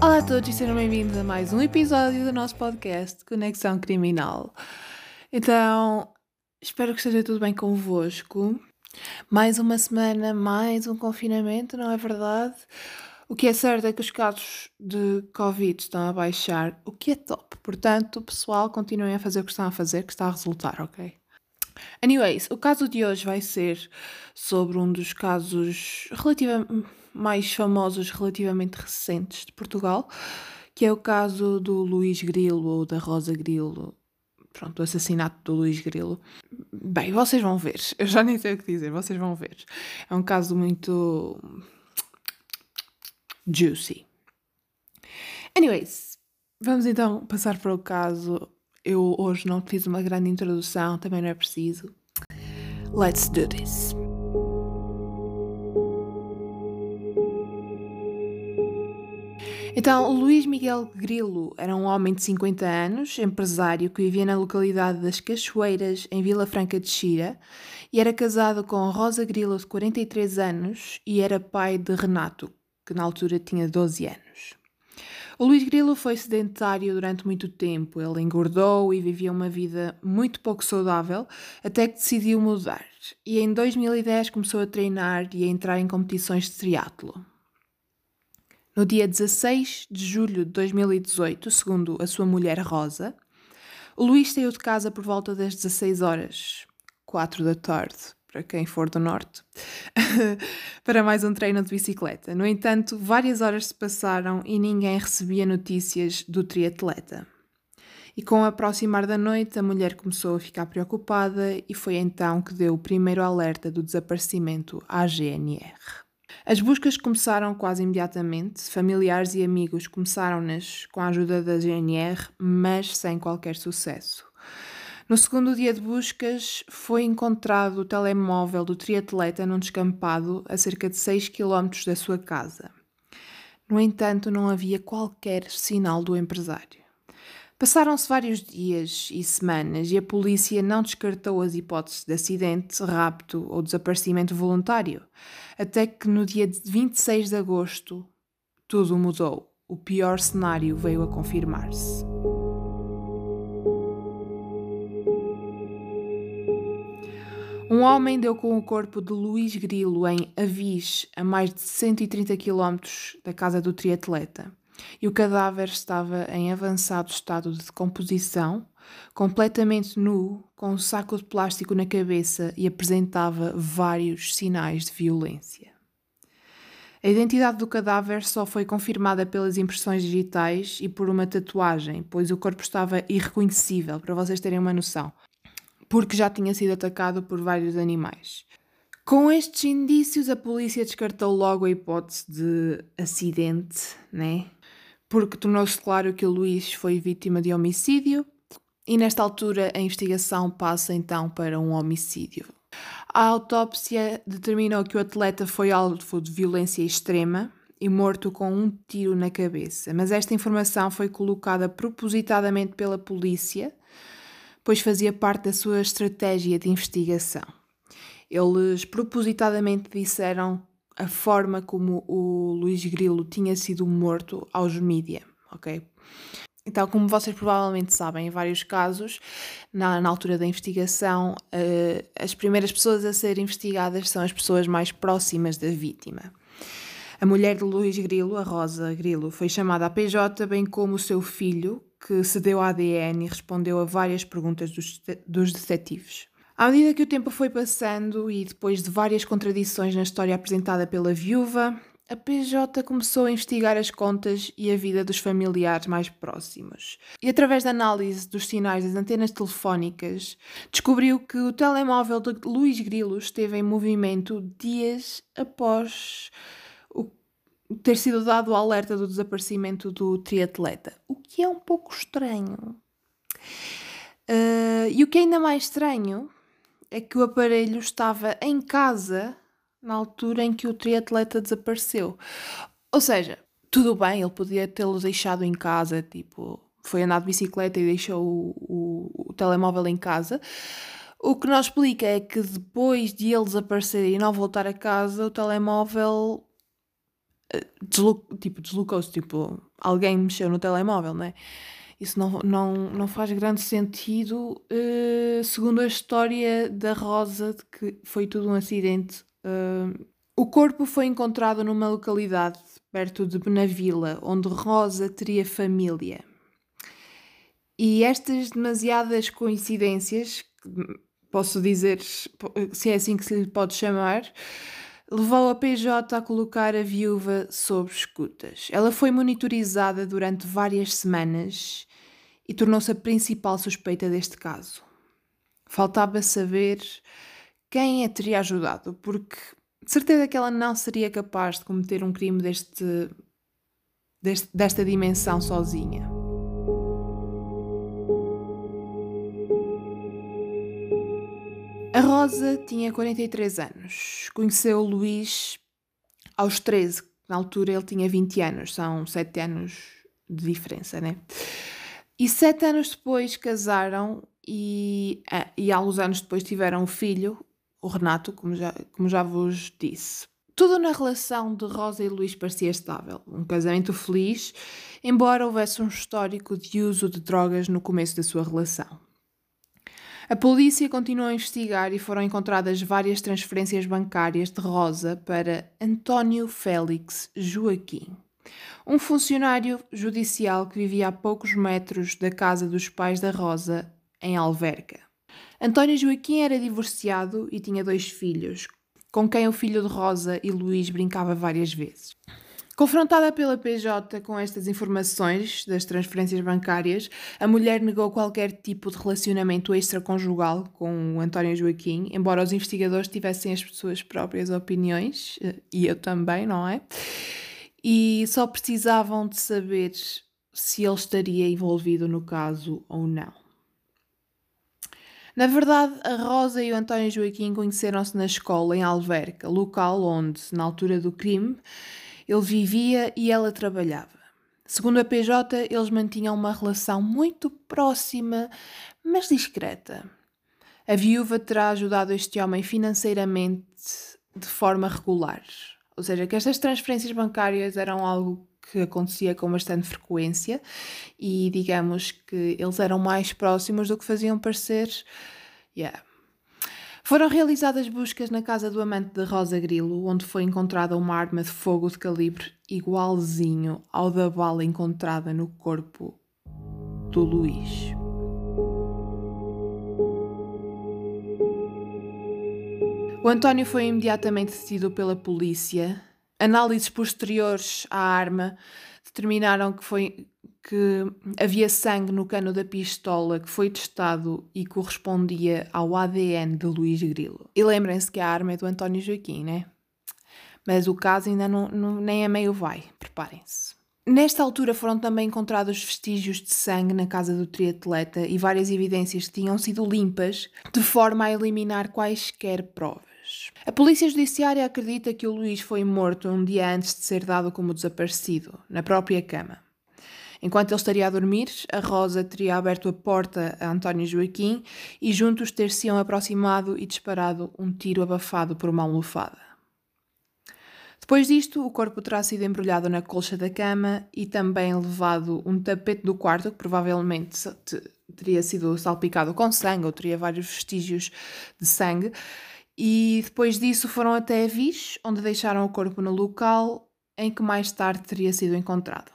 Olá a todos e sejam bem-vindos a mais um episódio do nosso podcast Conexão Criminal. Então, espero que esteja tudo bem convosco. Mais uma semana, mais um confinamento, não é verdade? O que é certo é que os casos de Covid estão a baixar, o que é top. Portanto, pessoal, continuem a fazer o que estão a fazer, que está a resultar, ok? Anyways, o caso de hoje vai ser sobre um dos casos mais famosos relativamente recentes de Portugal, que é o caso do Luís Grilo ou da Rosa Grilo. Pronto, o assassinato do Luís Grilo. Bem, vocês vão ver. Eu já nem sei o que dizer, vocês vão ver. É um caso muito juicy. Anyways, vamos então passar para o caso. Eu hoje não fiz uma grande introdução, também não é preciso. Let's do this. Então, Luís Miguel Grilo era um homem de 50 anos, empresário que vivia na localidade das Cachoeiras, em Vila Franca de Xira, e era casado com Rosa Grilo, de 43 anos, e era pai de Renato, que na altura tinha 12 anos. O Luís Grilo foi sedentário durante muito tempo. Ele engordou e vivia uma vida muito pouco saudável, até que decidiu mudar. E em 2010 começou a treinar e a entrar em competições de triatlo. No dia 16 de julho de 2018, segundo a sua mulher Rosa, o Luís saiu de casa por volta das 16 horas, 4 da tarde, para quem for do norte, para mais um treino de bicicleta. No entanto, várias horas se passaram e ninguém recebia notícias do triatleta. E com o aproximar da noite, a mulher começou a ficar preocupada e foi então que deu o primeiro alerta do desaparecimento à GNR. As buscas começaram quase imediatamente, familiares e amigos começaram-nas com a ajuda da GNR, mas sem qualquer sucesso. No segundo dia de buscas, foi encontrado o telemóvel do triatleta num descampado a cerca de 6 km da sua casa. No entanto, não havia qualquer sinal do empresário. Passaram-se vários dias e semanas e a polícia não descartou as hipóteses de acidente, rapto ou desaparecimento voluntário, até que no dia 26 de agosto tudo mudou. O pior cenário veio a confirmar-se. Um homem deu com o corpo de Luís Grilo em Avis, a mais de 130 km da casa do triatleta. E o cadáver estava em avançado estado de decomposição, completamente nu, com um saco de plástico na cabeça e apresentava vários sinais de violência. A identidade do cadáver só foi confirmada pelas impressões digitais e por uma tatuagem, pois o corpo estava irreconhecível, para vocês terem uma noção, porque já tinha sido atacado por vários animais. Com estes indícios, a polícia descartou logo a hipótese de acidente, né? Porque tornou-se claro que o Luís foi vítima de homicídio e, nesta altura, a investigação passa então para um homicídio. A autópsia determinou que o atleta foi alvo de violência extrema e morto com um tiro na cabeça, mas esta informação foi colocada propositadamente pela polícia, pois fazia parte da sua estratégia de investigação. Eles propositadamente disseram a forma como o Luís Grilo tinha sido morto aos mídia, ok? Então, como vocês provavelmente sabem, em vários casos, na altura da investigação, as primeiras pessoas a serem investigadas são as pessoas mais próximas da vítima. A mulher de Luís Grilo, a Rosa Grilo, foi chamada à PJ, bem como o seu filho, que cedeu à ADN e respondeu a várias perguntas dos detetives. À medida que o tempo foi passando e depois de várias contradições na história apresentada pela viúva, a PJ começou a investigar as contas e a vida dos familiares mais próximos. E através da análise dos sinais das antenas telefónicas, descobriu que o telemóvel de Luís Grilo esteve em movimento dias após ter sido dado o alerta do desaparecimento do triatleta, o que é um pouco estranho. E o que é ainda mais estranho é que o aparelho estava em casa na altura em que o triatleta desapareceu. Ou seja, tudo bem, ele podia tê-lo deixado em casa, tipo, foi andar de bicicleta e deixou o telemóvel em casa. O que não explica é que depois de ele desaparecer e não voltar a casa, o telemóvel deslocou-se, tipo, alguém mexeu no telemóvel, não é? Isso não faz grande sentido, segundo a história da Rosa, de que foi tudo um acidente. O corpo foi encontrado numa localidade perto de Benavila, onde Rosa teria família. E estas demasiadas coincidências, posso dizer, se é assim que se lhe pode chamar, levou a PJ a colocar a viúva sob escutas. Ela foi monitorizada durante várias semanas e tornou-se a principal suspeita deste caso. Faltava saber quem a teria ajudado, porque de certeza que ela não seria capaz de cometer um crime desta dimensão sozinha. A Rosa tinha 43 anos. Conheceu o Luís aos 13. Na altura ele tinha 20 anos. São 7 anos de diferença, né? E 7 anos depois casaram e alguns anos depois tiveram um filho, o Renato, como já vos disse. Tudo na relação de Rosa e Luís parecia estável. Um casamento feliz, embora houvesse um histórico de uso de drogas no começo da sua relação. A polícia continuou a investigar e foram encontradas várias transferências bancárias de Rosa para António Félix Joaquim, um funcionário judicial que vivia a poucos metros da casa dos pais da Rosa, em Alverca. António Joaquim era divorciado e tinha 2 filhos, com quem o filho de Rosa e Luís brincava várias vezes. Confrontada pela PJ com estas informações das transferências bancárias, a mulher negou qualquer tipo de relacionamento extraconjugal com o António Joaquim, embora os investigadores tivessem as suas próprias opiniões, e eu também, não é? E só precisavam de saber se ele estaria envolvido no caso ou não. Na verdade, a Rosa e o António Joaquim conheceram-se na escola em Alverca, local onde, na altura do crime, ele vivia e ela trabalhava. Segundo a PJ, eles mantinham uma relação muito próxima, mas discreta. A viúva terá ajudado este homem financeiramente de forma regular. Ou seja, que estas transferências bancárias eram algo que acontecia com bastante frequência e digamos que eles eram mais próximos do que faziam parecer. Foram realizadas buscas na casa do amante de Rosa Grilo, onde foi encontrada uma arma de fogo de calibre igualzinho ao da bala encontrada no corpo do Luís. O António foi imediatamente detido pela polícia. Análises posteriores à arma determinaram que havia sangue no cano da pistola que foi testado e correspondia ao ADN de Luís Grilo. E lembrem-se que a arma é do António Joaquim, né? Mas o caso ainda nem a meio vai, preparem-se. Nesta altura foram também encontrados vestígios de sangue na casa do triatleta e várias evidências que tinham sido limpas de forma a eliminar quaisquer provas. A polícia judiciária acredita que o Luís foi morto um dia antes de ser dado como desaparecido, na própria cama. Enquanto ele estaria a dormir, a Rosa teria aberto a porta a António Joaquim e juntos ter-se-iam aproximado e disparado um tiro abafado por uma almofada. Depois disto, o corpo terá sido embrulhado na colcha da cama e também levado um tapete do quarto, que provavelmente teria sido salpicado com sangue ou teria vários vestígios de sangue. E depois disso foram até Avis, onde deixaram o corpo no local em que mais tarde teria sido encontrado.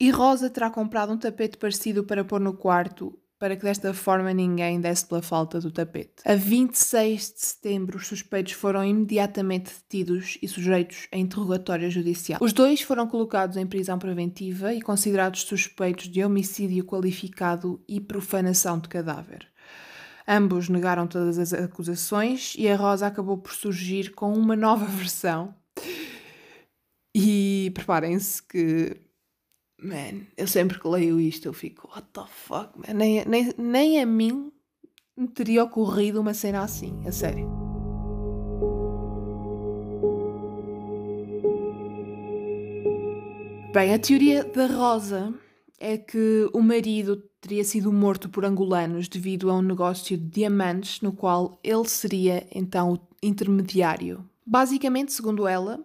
E Rosa terá comprado um tapete parecido para pôr no quarto, para que desta forma ninguém desse pela falta do tapete. A 26 de setembro, os suspeitos foram imediatamente detidos e sujeitos a interrogatório judicial. Os 2 foram colocados em prisão preventiva e considerados suspeitos de homicídio qualificado e profanação de cadáver. Ambos negaram todas as acusações e a Rosa acabou por surgir com uma nova versão. E preparem-se que... Man, eu sempre que leio isto eu fico, what the fuck, man? Nem a mim me teria ocorrido uma cena assim, a sério. Bem, a teoria da Rosa é que o marido teria sido morto por angolanos devido a um negócio de diamantes no qual ele seria então o intermediário. Basicamente, segundo ela,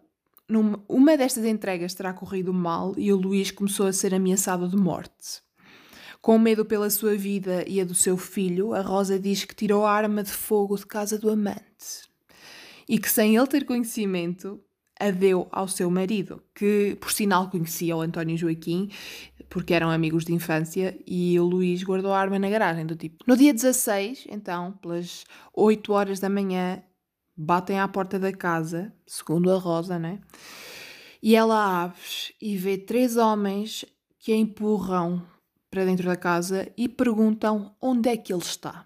Uma destas entregas terá corrido mal e o Luís começou a ser ameaçado de morte. Com medo pela sua vida e a do seu filho, a Rosa diz que tirou a arma de fogo de casa do amante e que, sem ele ter conhecimento, a deu ao seu marido, que, por sinal, conhecia o António Joaquim, porque eram amigos de infância, e o Luís guardou a arma na garagem do tipo. No dia 16, então, pelas 8 horas da manhã, batem à porta da casa, segundo a Rosa, né? E ela abre e vê 3 homens que a empurram para dentro da casa e perguntam onde é que ele está.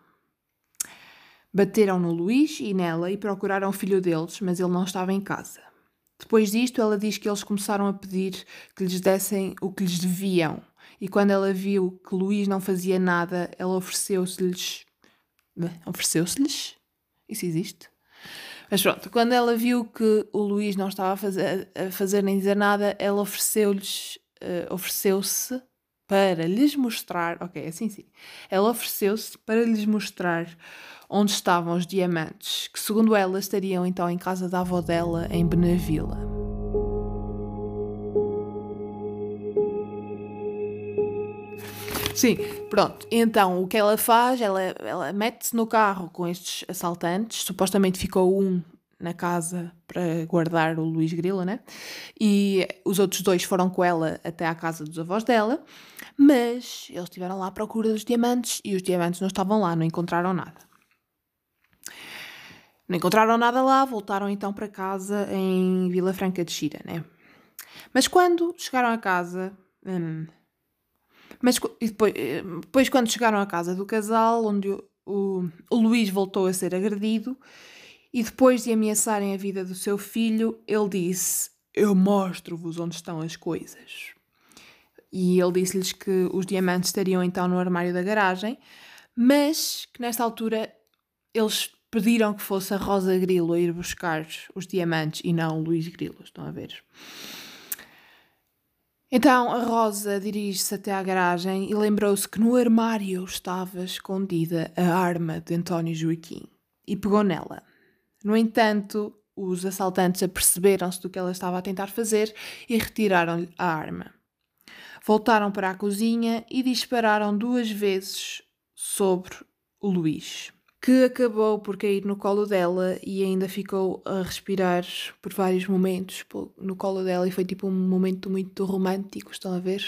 Bateram no Luís e nela e procuraram o filho deles, mas ele não estava em casa. Depois disto, ela diz que eles começaram a pedir que lhes dessem o que lhes deviam. E quando ela viu que Luís não fazia nada, ela ofereceu-se-lhes... Ofereceu-se-lhes? Isso existe? Mas pronto, quando ela viu que o Luís não estava a fazer nem dizer nada, ela ofereceu-se para lhes mostrar... Ok, assim sim. Ela ofereceu-se para lhes mostrar onde estavam os diamantes, que segundo ela estariam então em casa da avó dela, em Benavila. Sim, pronto. Então, o que ela faz? Ela mete-se no carro com estes assaltantes. Supostamente ficou um na casa para guardar o Luís Grilo, né? E os outros 2 foram com ela até à casa dos avós dela, mas eles estiveram lá à procura dos diamantes e os diamantes não estavam lá, não encontraram nada. Não encontraram nada lá, voltaram então para casa em Vila Franca de Xira, né? Mas quando chegaram a casa... Depois quando chegaram à casa do casal, onde o Luís voltou a ser agredido, e depois de ameaçarem a vida do seu filho, ele disse: "Eu mostro-vos onde estão as coisas." E ele disse-lhes que os diamantes estariam então no armário da garagem, mas que nesta altura eles... pediram que fosse a Rosa Grilo a ir buscar os diamantes e não o Luís Grilo, estão a ver? Então a Rosa dirige-se até à garagem e lembrou-se que no armário estava escondida a arma de António Joaquim e pegou nela. No entanto, os assaltantes aperceberam-se do que ela estava a tentar fazer e retiraram-lhe a arma. Voltaram para a cozinha e dispararam 2 vezes sobre o Luís, que acabou por cair no colo dela e ainda ficou a respirar por vários momentos no colo dela e foi tipo um momento muito romântico, estão a ver?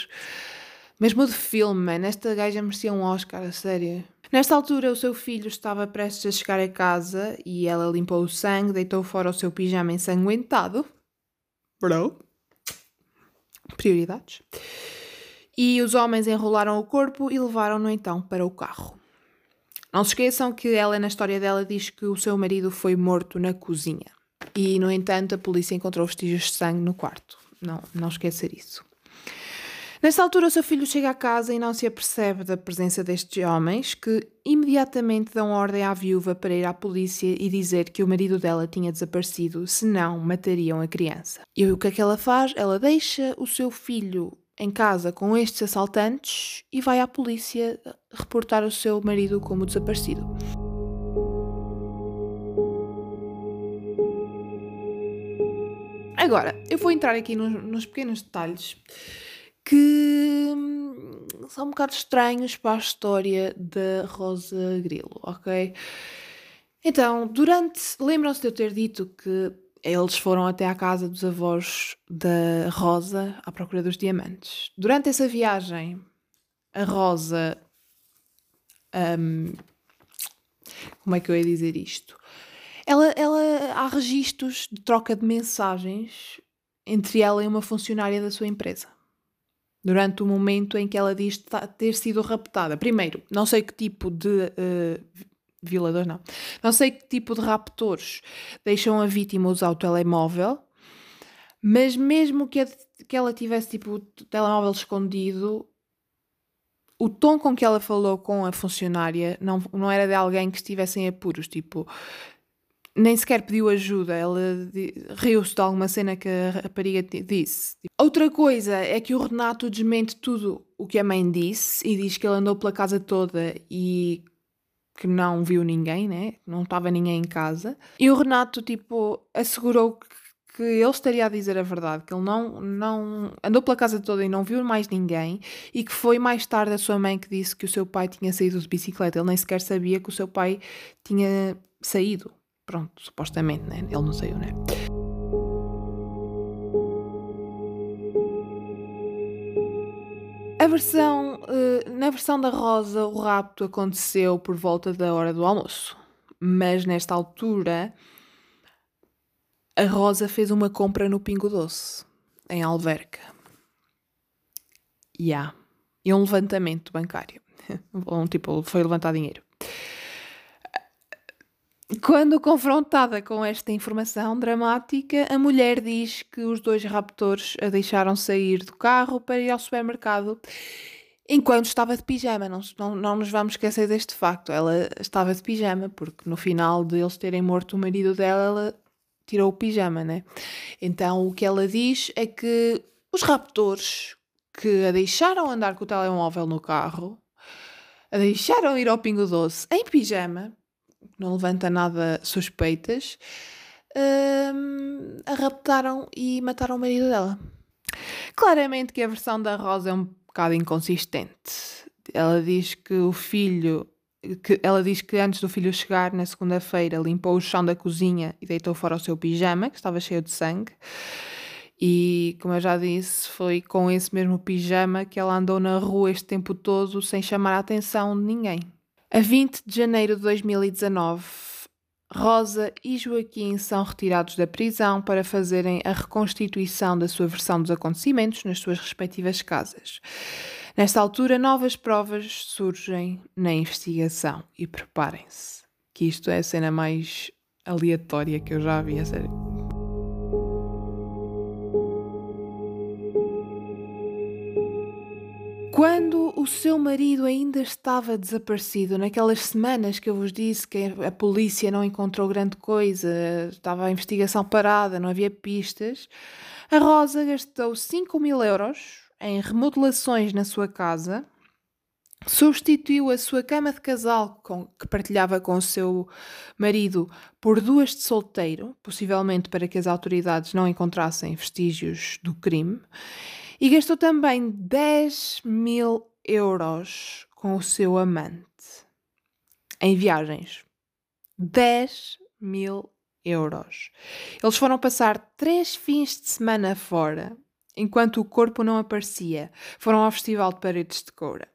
Mesmo de filme, esta gaja merecia um Oscar, a sério. Nesta altura o seu filho estava prestes a chegar a casa e ela limpou o sangue, deitou fora o seu pijama ensanguentado. Bro. Prioridades. E os homens enrolaram o corpo e levaram-no então para o carro. Não se esqueçam que ela, na história dela, diz que o seu marido foi morto na cozinha. E, no entanto, a polícia encontrou vestígios de sangue no quarto. Não esquecer isso. Nesta altura, o seu filho chega à casa e não se apercebe da presença destes homens, que imediatamente dão ordem à viúva para ir à polícia e dizer que o marido dela tinha desaparecido, senão matariam a criança. E o que é que ela faz? Ela deixa o seu filho em casa com estes assaltantes e vai à polícia reportar o seu marido como desaparecido. Agora, eu vou entrar aqui nos pequenos detalhes que são um bocado estranhos para a história da Rosa Grilo, ok? Então, lembram-se de eu ter dito que eles foram até à casa dos avós da Rosa à procura dos diamantes. Durante essa viagem, a Rosa... como é que eu ia dizer isto? Há registros de troca de mensagens entre ela e uma funcionária da sua empresa. Durante o momento em que ela diz ter sido raptada. Primeiro, não sei que tipo de... violadores não. Não sei que tipo de raptores deixam a vítima usar o telemóvel, mas mesmo que ela tivesse tipo o telemóvel escondido, o tom com que ela falou com a funcionária não era de alguém que estivesse em apuros, tipo, nem sequer pediu ajuda, ela riu-se de alguma cena que a rapariga disse. Outra coisa é que o Renato desmente tudo o que a mãe disse e diz que ele andou pela casa toda e que não viu ninguém, né? Não estava ninguém em casa. E o Renato, tipo, assegurou que ele estaria a dizer a verdade, que ele não andou pela casa toda e não viu mais ninguém, e que foi mais tarde a sua mãe que disse que o seu pai tinha saído de bicicleta. Ele nem sequer sabia que o seu pai tinha saído. Pronto, supostamente, né? Ele não saiu, né? Na versão da Rosa, o rapto aconteceu por volta da hora do almoço. Mas nesta altura, a Rosa fez uma compra no Pingo Doce, em Alverca. E um levantamento bancário. Foi levantar dinheiro. Quando confrontada com esta informação dramática, a mulher diz que os dois raptores a deixaram sair do carro para ir ao supermercado enquanto estava de pijama. Não nos vamos esquecer deste facto. Ela estava de pijama, porque no final de eles terem morto o marido dela, ela tirou o pijama, né? Então o que ela diz é que os raptores que a deixaram andar com o telemóvel no carro, a deixaram ir ao Pingo Doce em pijama, não levanta nada suspeitas, a raptaram e mataram o marido dela. Claramente que a versão da Rosa é um bocado inconsistente. Ela diz que antes do filho chegar na segunda-feira limpou o chão da cozinha e deitou fora o seu pijama, que estava cheio de sangue, e como eu já disse, foi com esse mesmo pijama que ela andou na rua este tempo todo sem chamar a atenção de ninguém. A 20 de janeiro de 2019, Rosa e Joaquim são retirados da prisão para fazerem a reconstituição da sua versão dos acontecimentos nas suas respectivas casas. Nesta altura, novas provas surgem na investigação. E preparem-se, que isto é a cena mais aleatória que eu já vi, a sério. Quando o seu marido ainda estava desaparecido, naquelas semanas que eu vos disse que a polícia não encontrou grande coisa, estava a investigação parada, não havia pistas, a Rosa gastou 5.000 euros em remodelações na sua casa, substituiu a sua cama de casal que partilhava com o seu marido por duas de solteiro, possivelmente para que as autoridades não encontrassem vestígios do crime, e gastou também 10.000 euros com o seu amante em viagens. 10.000 euros. Eles foram passar 3 fins de semana fora, enquanto o corpo não aparecia. Foram ao Festival de Paredes de Coura.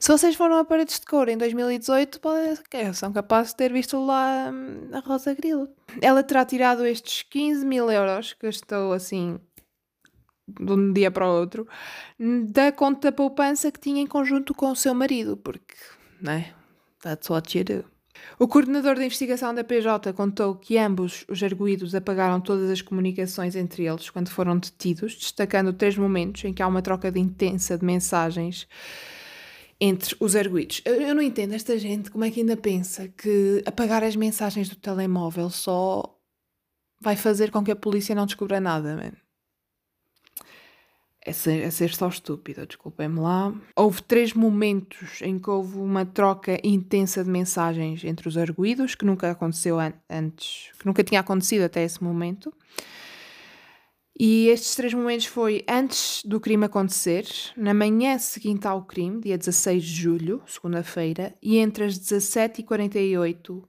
Se vocês foram a Paredes de Coura em 2018, são capazes de ter visto lá a Rosa Grilo. Ela terá tirado estes 15.000 euros que gastou assim, de um dia para o outro, da conta poupança que tinha em conjunto com o seu marido, porque, né? That's what you do. O coordenador da investigação da PJ contou que ambos os arguídos apagaram todas as comunicações entre eles quando foram detidos, destacando 3 momentos em que há uma troca de intensa de mensagens entre os arguídos. Eu não entendo esta gente, como é que ainda pensa que apagar as mensagens do telemóvel só vai fazer com que a polícia não descubra nada, mano. É ser só estúpida, desculpem-me lá. Houve 3 momentos em que houve uma troca intensa de mensagens entre os arguídos, que nunca aconteceu antes, que nunca tinha acontecido até esse momento. E estes 3 momentos foi antes do crime acontecer, na manhã seguinte ao crime, dia 16 de julho, segunda-feira, e entre as 17h48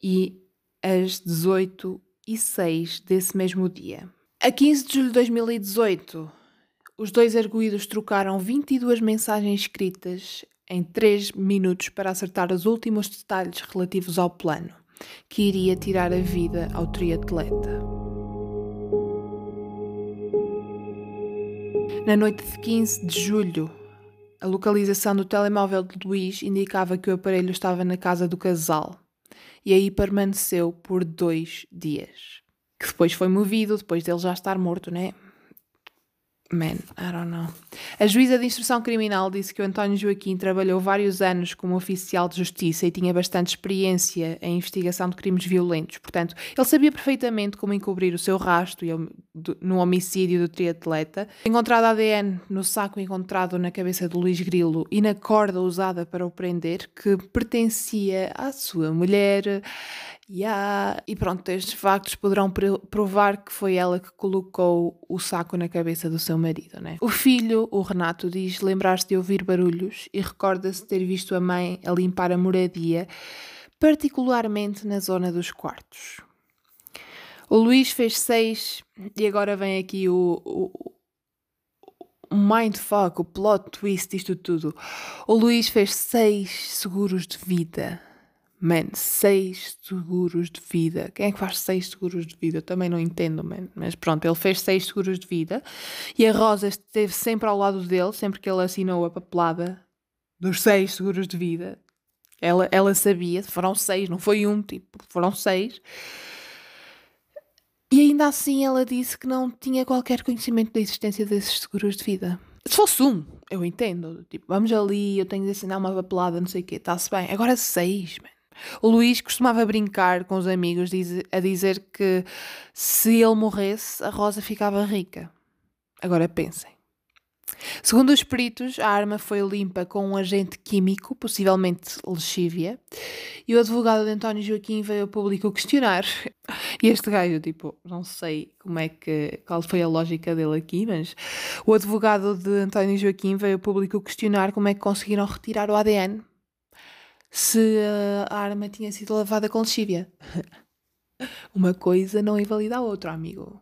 e as 18h06 desse mesmo dia. A 15 de julho de 2018... os 2 arguídos trocaram 22 mensagens escritas em 3 minutos para acertar os últimos detalhes relativos ao plano que iria tirar a vida ao triatleta. Na noite de 15 de julho, a localização do telemóvel de Luís indicava que o aparelho estava na casa do casal e aí permaneceu por 2 dias, que depois foi movido, depois dele já estar morto, né? Man, I don't know. A juíza de instrução criminal disse que o António Joaquim trabalhou vários anos como oficial de justiça e tinha bastante experiência em investigação de crimes violentos. Portanto, ele sabia perfeitamente como encobrir o seu rasto no homicídio do triatleta. Encontrado ADN no saco encontrado na cabeça de Luís Grilo e na corda usada para o prender, que pertencia à sua mulher, E pronto, estes factos poderão provar que foi ela que colocou o saco na cabeça do seu marido, né? O filho, o Renato, diz lembrar-se de ouvir barulhos e recorda-se de ter visto a mãe a limpar a moradia, particularmente na zona dos quartos. O Luís fez 6 e agora vem aqui o mindfuck, o plot twist, isto tudo. O Luís fez 6 seguros de vida. Man, 6 seguros de vida. Quem é que faz 6 seguros de vida? Eu também não entendo, man. Mas pronto, ele fez 6 seguros de vida e a Rosa esteve sempre ao lado dele, sempre que ele assinou a papelada dos 6 seguros de vida. Ela sabia, foram 6, não foi 1, tipo, foram 6. E ainda assim ela disse que não tinha qualquer conhecimento da existência desses seguros de vida. Se fosse 1, eu entendo. Tipo, vamos ali, eu tenho de assinar uma papelada, não sei o quê, está-se bem. Agora 6, man. O Luís costumava brincar com os amigos a dizer que se ele morresse, a Rosa ficava rica. Agora pensem. Segundo os peritos, a arma foi limpa com um agente químico, possivelmente lexívia, e o advogado de António Joaquim veio ao público questionar. E este gajo, tipo, não sei como é que, qual foi a lógica dele aqui, mas o advogado de António Joaquim veio ao público questionar como é que conseguiram retirar o ADN. Se a arma tinha sido lavada com lexívia. Uma coisa não invalida a outra, amigo.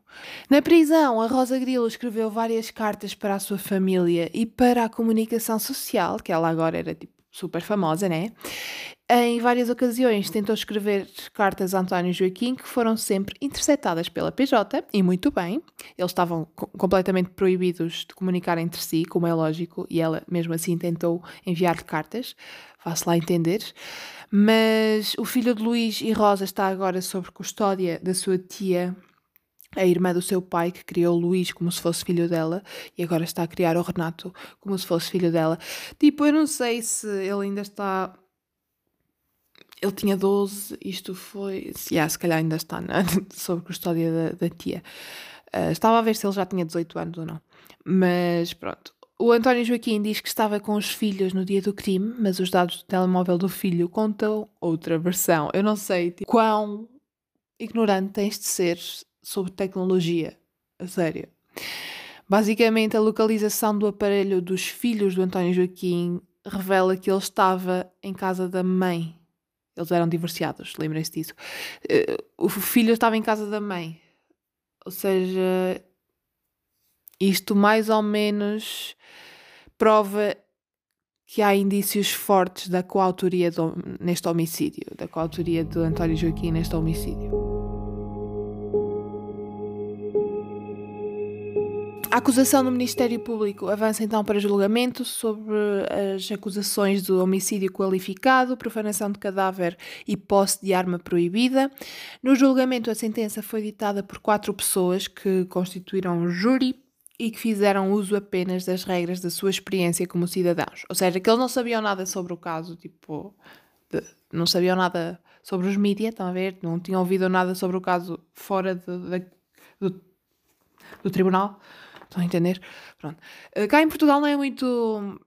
Na prisão, a Rosa Grilo escreveu várias cartas para a sua família e para a comunicação social, que ela agora era tipo super famosa, né? Em várias ocasiões tentou escrever cartas a António Joaquim, que foram sempre interceptadas pela PJ, e muito bem. Eles estavam completamente proibidos de comunicar entre si, como é lógico, e ela mesmo assim tentou enviar-lhe cartas, faz-se lá entender. Mas o filho de Luís e Rosa está agora sob custódia da sua tia, a irmã do seu pai, que criou o Luís como se fosse filho dela, e agora está a criar o Renato como se fosse filho dela. Tipo, eu não sei se ele ainda está... Ele tinha 12, isto foi... se calhar ainda está, né? Sob custódia da tia. Estava a ver se ele já tinha 18 anos ou não. Mas pronto. O António Joaquim diz que estava com os filhos no dia do crime, mas os dados do telemóvel do filho contam outra versão. Eu não sei quão ignorante tens de ser sobre tecnologia, a sério. Basicamente, a localização do aparelho dos filhos do António Joaquim revela que ele estava em casa da mãe. Eles eram divorciados, lembrem-se disso. O filho estava em casa da mãe. Ou seja, isto mais ou menos prova que há indícios fortes da coautoria neste homicídio, da coautoria de António Joaquim neste homicídio. A acusação do Ministério Público avança então para julgamento sobre as acusações de homicídio qualificado, profanação de cadáver e posse de arma proibida. No julgamento, a sentença foi ditada por 4 pessoas que constituíram um júri e que fizeram uso apenas das regras da sua experiência como cidadãos. Ou seja, que eles não sabiam nada sobre o caso, tipo... não sabiam nada sobre os mídias, estão a ver? Não tinham ouvido nada sobre o caso fora do tribunal. Estão a entender? Pronto. Cá em Portugal não é muito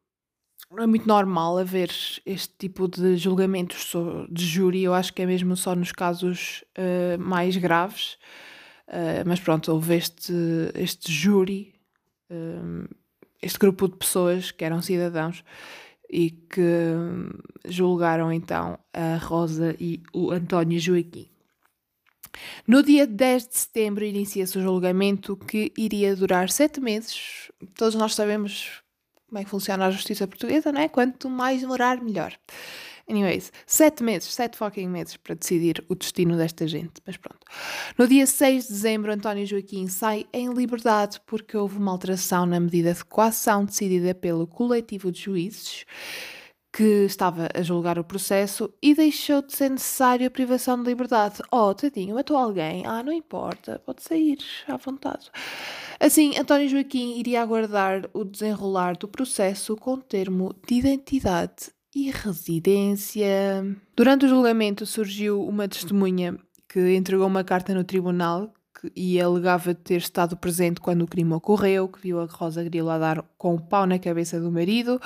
normal haver este tipo de julgamentos de júri. Eu acho que é mesmo só nos casos mais graves. Mas pronto, houve este júri, este grupo de pessoas que eram cidadãos e que julgaram então a Rosa e o António Joaquim. No dia 10 de setembro inicia-se o julgamento, que iria durar 7 meses. Todos nós sabemos como é que funciona a justiça portuguesa, não é? Quanto mais demorar, melhor. Anyways, 7 fucking meses para decidir o destino desta gente, mas pronto. No dia 6 de dezembro, António Joaquim sai em liberdade porque houve uma alteração na medida de coação decidida pelo coletivo de juízes que estava a julgar o processo e deixou de ser necessário a privação de liberdade. Oh, tadinho, matou alguém. Ah, não importa, pode sair à vontade. Assim, António Joaquim iria aguardar o desenrolar do processo com termo de identidade e residência. Durante o julgamento surgiu uma testemunha que entregou uma carta no tribunal e alegava ter estado presente quando o crime ocorreu, que viu a Rosa Grilo a dar com o pau na cabeça do marido.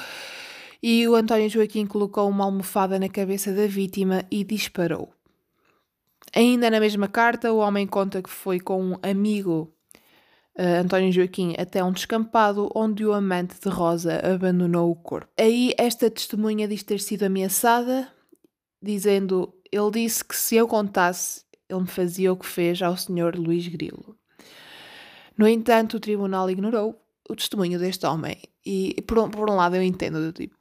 E o António Joaquim colocou uma almofada na cabeça da vítima e disparou. Ainda na mesma carta, o homem conta que foi com um amigo, António Joaquim, até um descampado onde o amante de Rosa abandonou o corpo. Aí esta testemunha diz ter sido ameaçada, dizendo: ele disse que se eu contasse, ele me fazia o que fez ao senhor Luís Grilo. No entanto, o tribunal ignorou o testemunho deste homem. E por um lado eu entendo, tipo,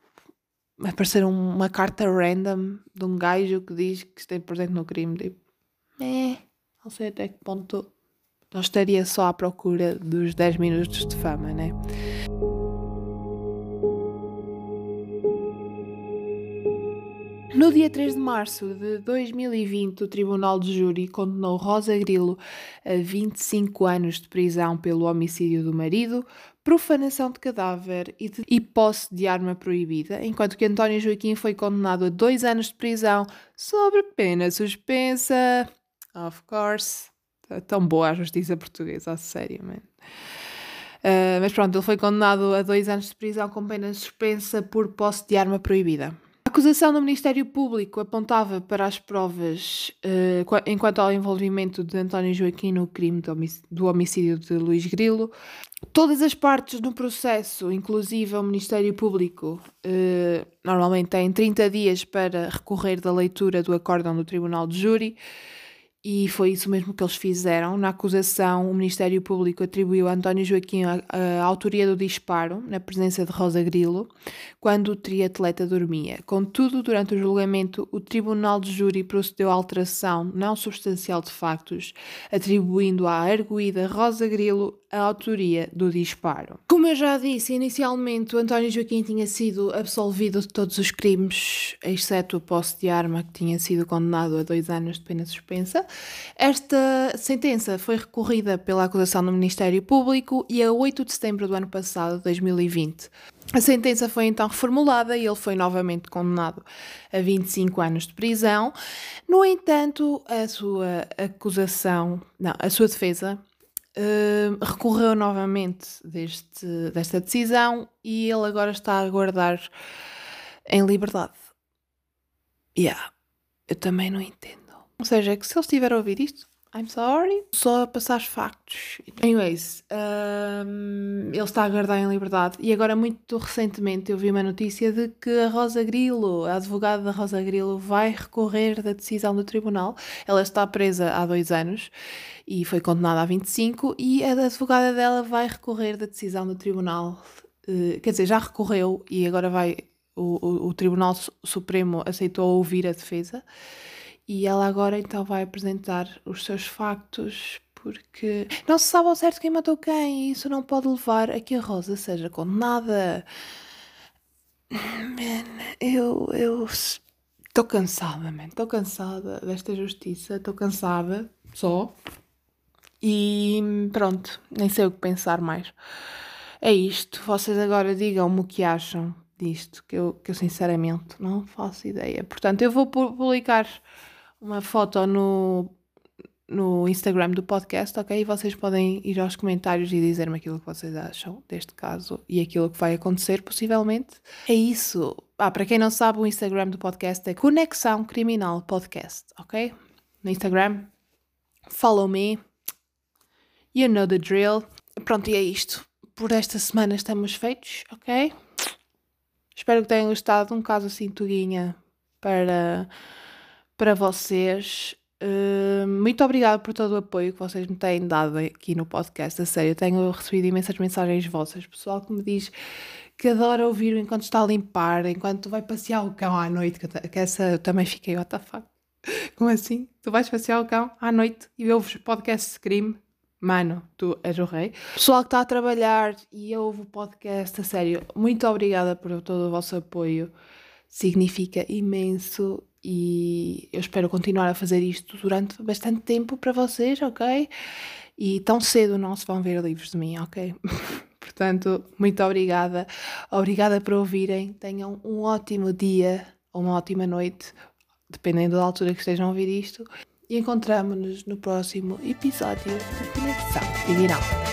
aparecer uma carta random de um gajo que diz que esteve presente no crime, tipo, não sei até que ponto não estaria só à procura dos 10 minutos de fama, né? No dia 3 de março de 2020, o Tribunal de Júri condenou Rosa Grilo a 25 anos de prisão pelo homicídio do marido, profanação de cadáver e posse de arma proibida, enquanto que António Joaquim foi condenado a 2 anos de prisão sobre pena suspensa. Of course. É tão boa a justiça portuguesa, a sério, mano. Mas pronto, ele foi condenado a 2 anos de prisão com pena suspensa por posse de arma proibida. A acusação do Ministério Público apontava para as provas enquanto ao envolvimento de António Joaquim no crime do homicídio de Luís Grilo. Todas as partes do processo, inclusive o Ministério Público, normalmente têm 30 dias para recorrer da leitura do acórdão do Tribunal de Júri, e foi isso mesmo que eles fizeram. Na acusação, o Ministério Público atribuiu a António Joaquim a autoria do disparo, na presença de Rosa Grilo, quando o triatleta dormia. Contudo, durante o julgamento, o Tribunal de Júri procedeu à alteração não substancial de factos, atribuindo à arguída Rosa Grilo a autoria do disparo. Como eu já disse, inicialmente o António Joaquim tinha sido absolvido de todos os crimes, exceto o posse de arma, que tinha sido condenado a 2 anos de pena suspensa. Esta sentença foi recorrida pela acusação do Ministério Público e a 8 de setembro do ano passado, 2020. A sentença foi então reformulada e ele foi novamente condenado a 25 anos de prisão. No entanto, a sua defesa recorreu novamente desta decisão e ele agora está a aguardar em liberdade. Eu também não entendo. Ou seja, que se ele estiver a ouvir isto, I'm sorry, só a passar os factos. Anyways, ele está a aguardar em liberdade. E agora, muito recentemente, eu vi uma notícia de que a Rosa Grilo, a advogada da Rosa Grilo, vai recorrer da decisão do tribunal. Ela está presa há 2 anos e foi condenada a 25, e a advogada dela vai recorrer da decisão do tribunal. Quer dizer, já recorreu e agora vai... O Tribunal Supremo aceitou ouvir a defesa. E ela agora então vai apresentar os seus factos, porque não se sabe ao certo quem matou quem, e isso não pode levar a que a Rosa seja condenada. Man, eu estou cansada, man. Estou cansada desta justiça, estou cansada só. E pronto, nem sei o que pensar mais. É isto, vocês agora digam-me o que acham disto, que eu sinceramente não faço ideia. Portanto, eu vou publicar uma foto no Instagram do podcast, ok? E vocês podem ir aos comentários e dizer-me aquilo que vocês acham deste caso e aquilo que vai acontecer, possivelmente. É isso. Para quem não sabe, o Instagram do podcast é Conexão Criminal Podcast, ok? No Instagram, follow me, you know the drill. Pronto, e é isto. Por esta semana estamos feitos, ok? Espero que tenham gostado. Um caso assim, tuguinha, para vocês. Muito obrigada por todo o apoio que vocês me têm dado aqui no podcast, a sério. Tenho recebido imensas mensagens vossas, pessoal que me diz que adora ouvir enquanto está a limpar, enquanto vai passear o cão à noite, que essa eu também fiquei, what the fuck? Como assim? Tu vais passear o cão à noite e ouves podcast de crime? Mano, tu és o rei. Pessoal que está a trabalhar e ouve o podcast, a sério, muito obrigada por todo o vosso apoio. Significa imenso e eu espero continuar a fazer isto durante bastante tempo para vocês, ok? E tão cedo não se vão ver livros de mim, ok? Portanto, muito obrigada. Obrigada por ouvirem. Tenham um ótimo dia ou uma ótima noite, dependendo da altura que estejam a ouvir isto. E encontramo-nos no próximo episódio de Conexão Criminal.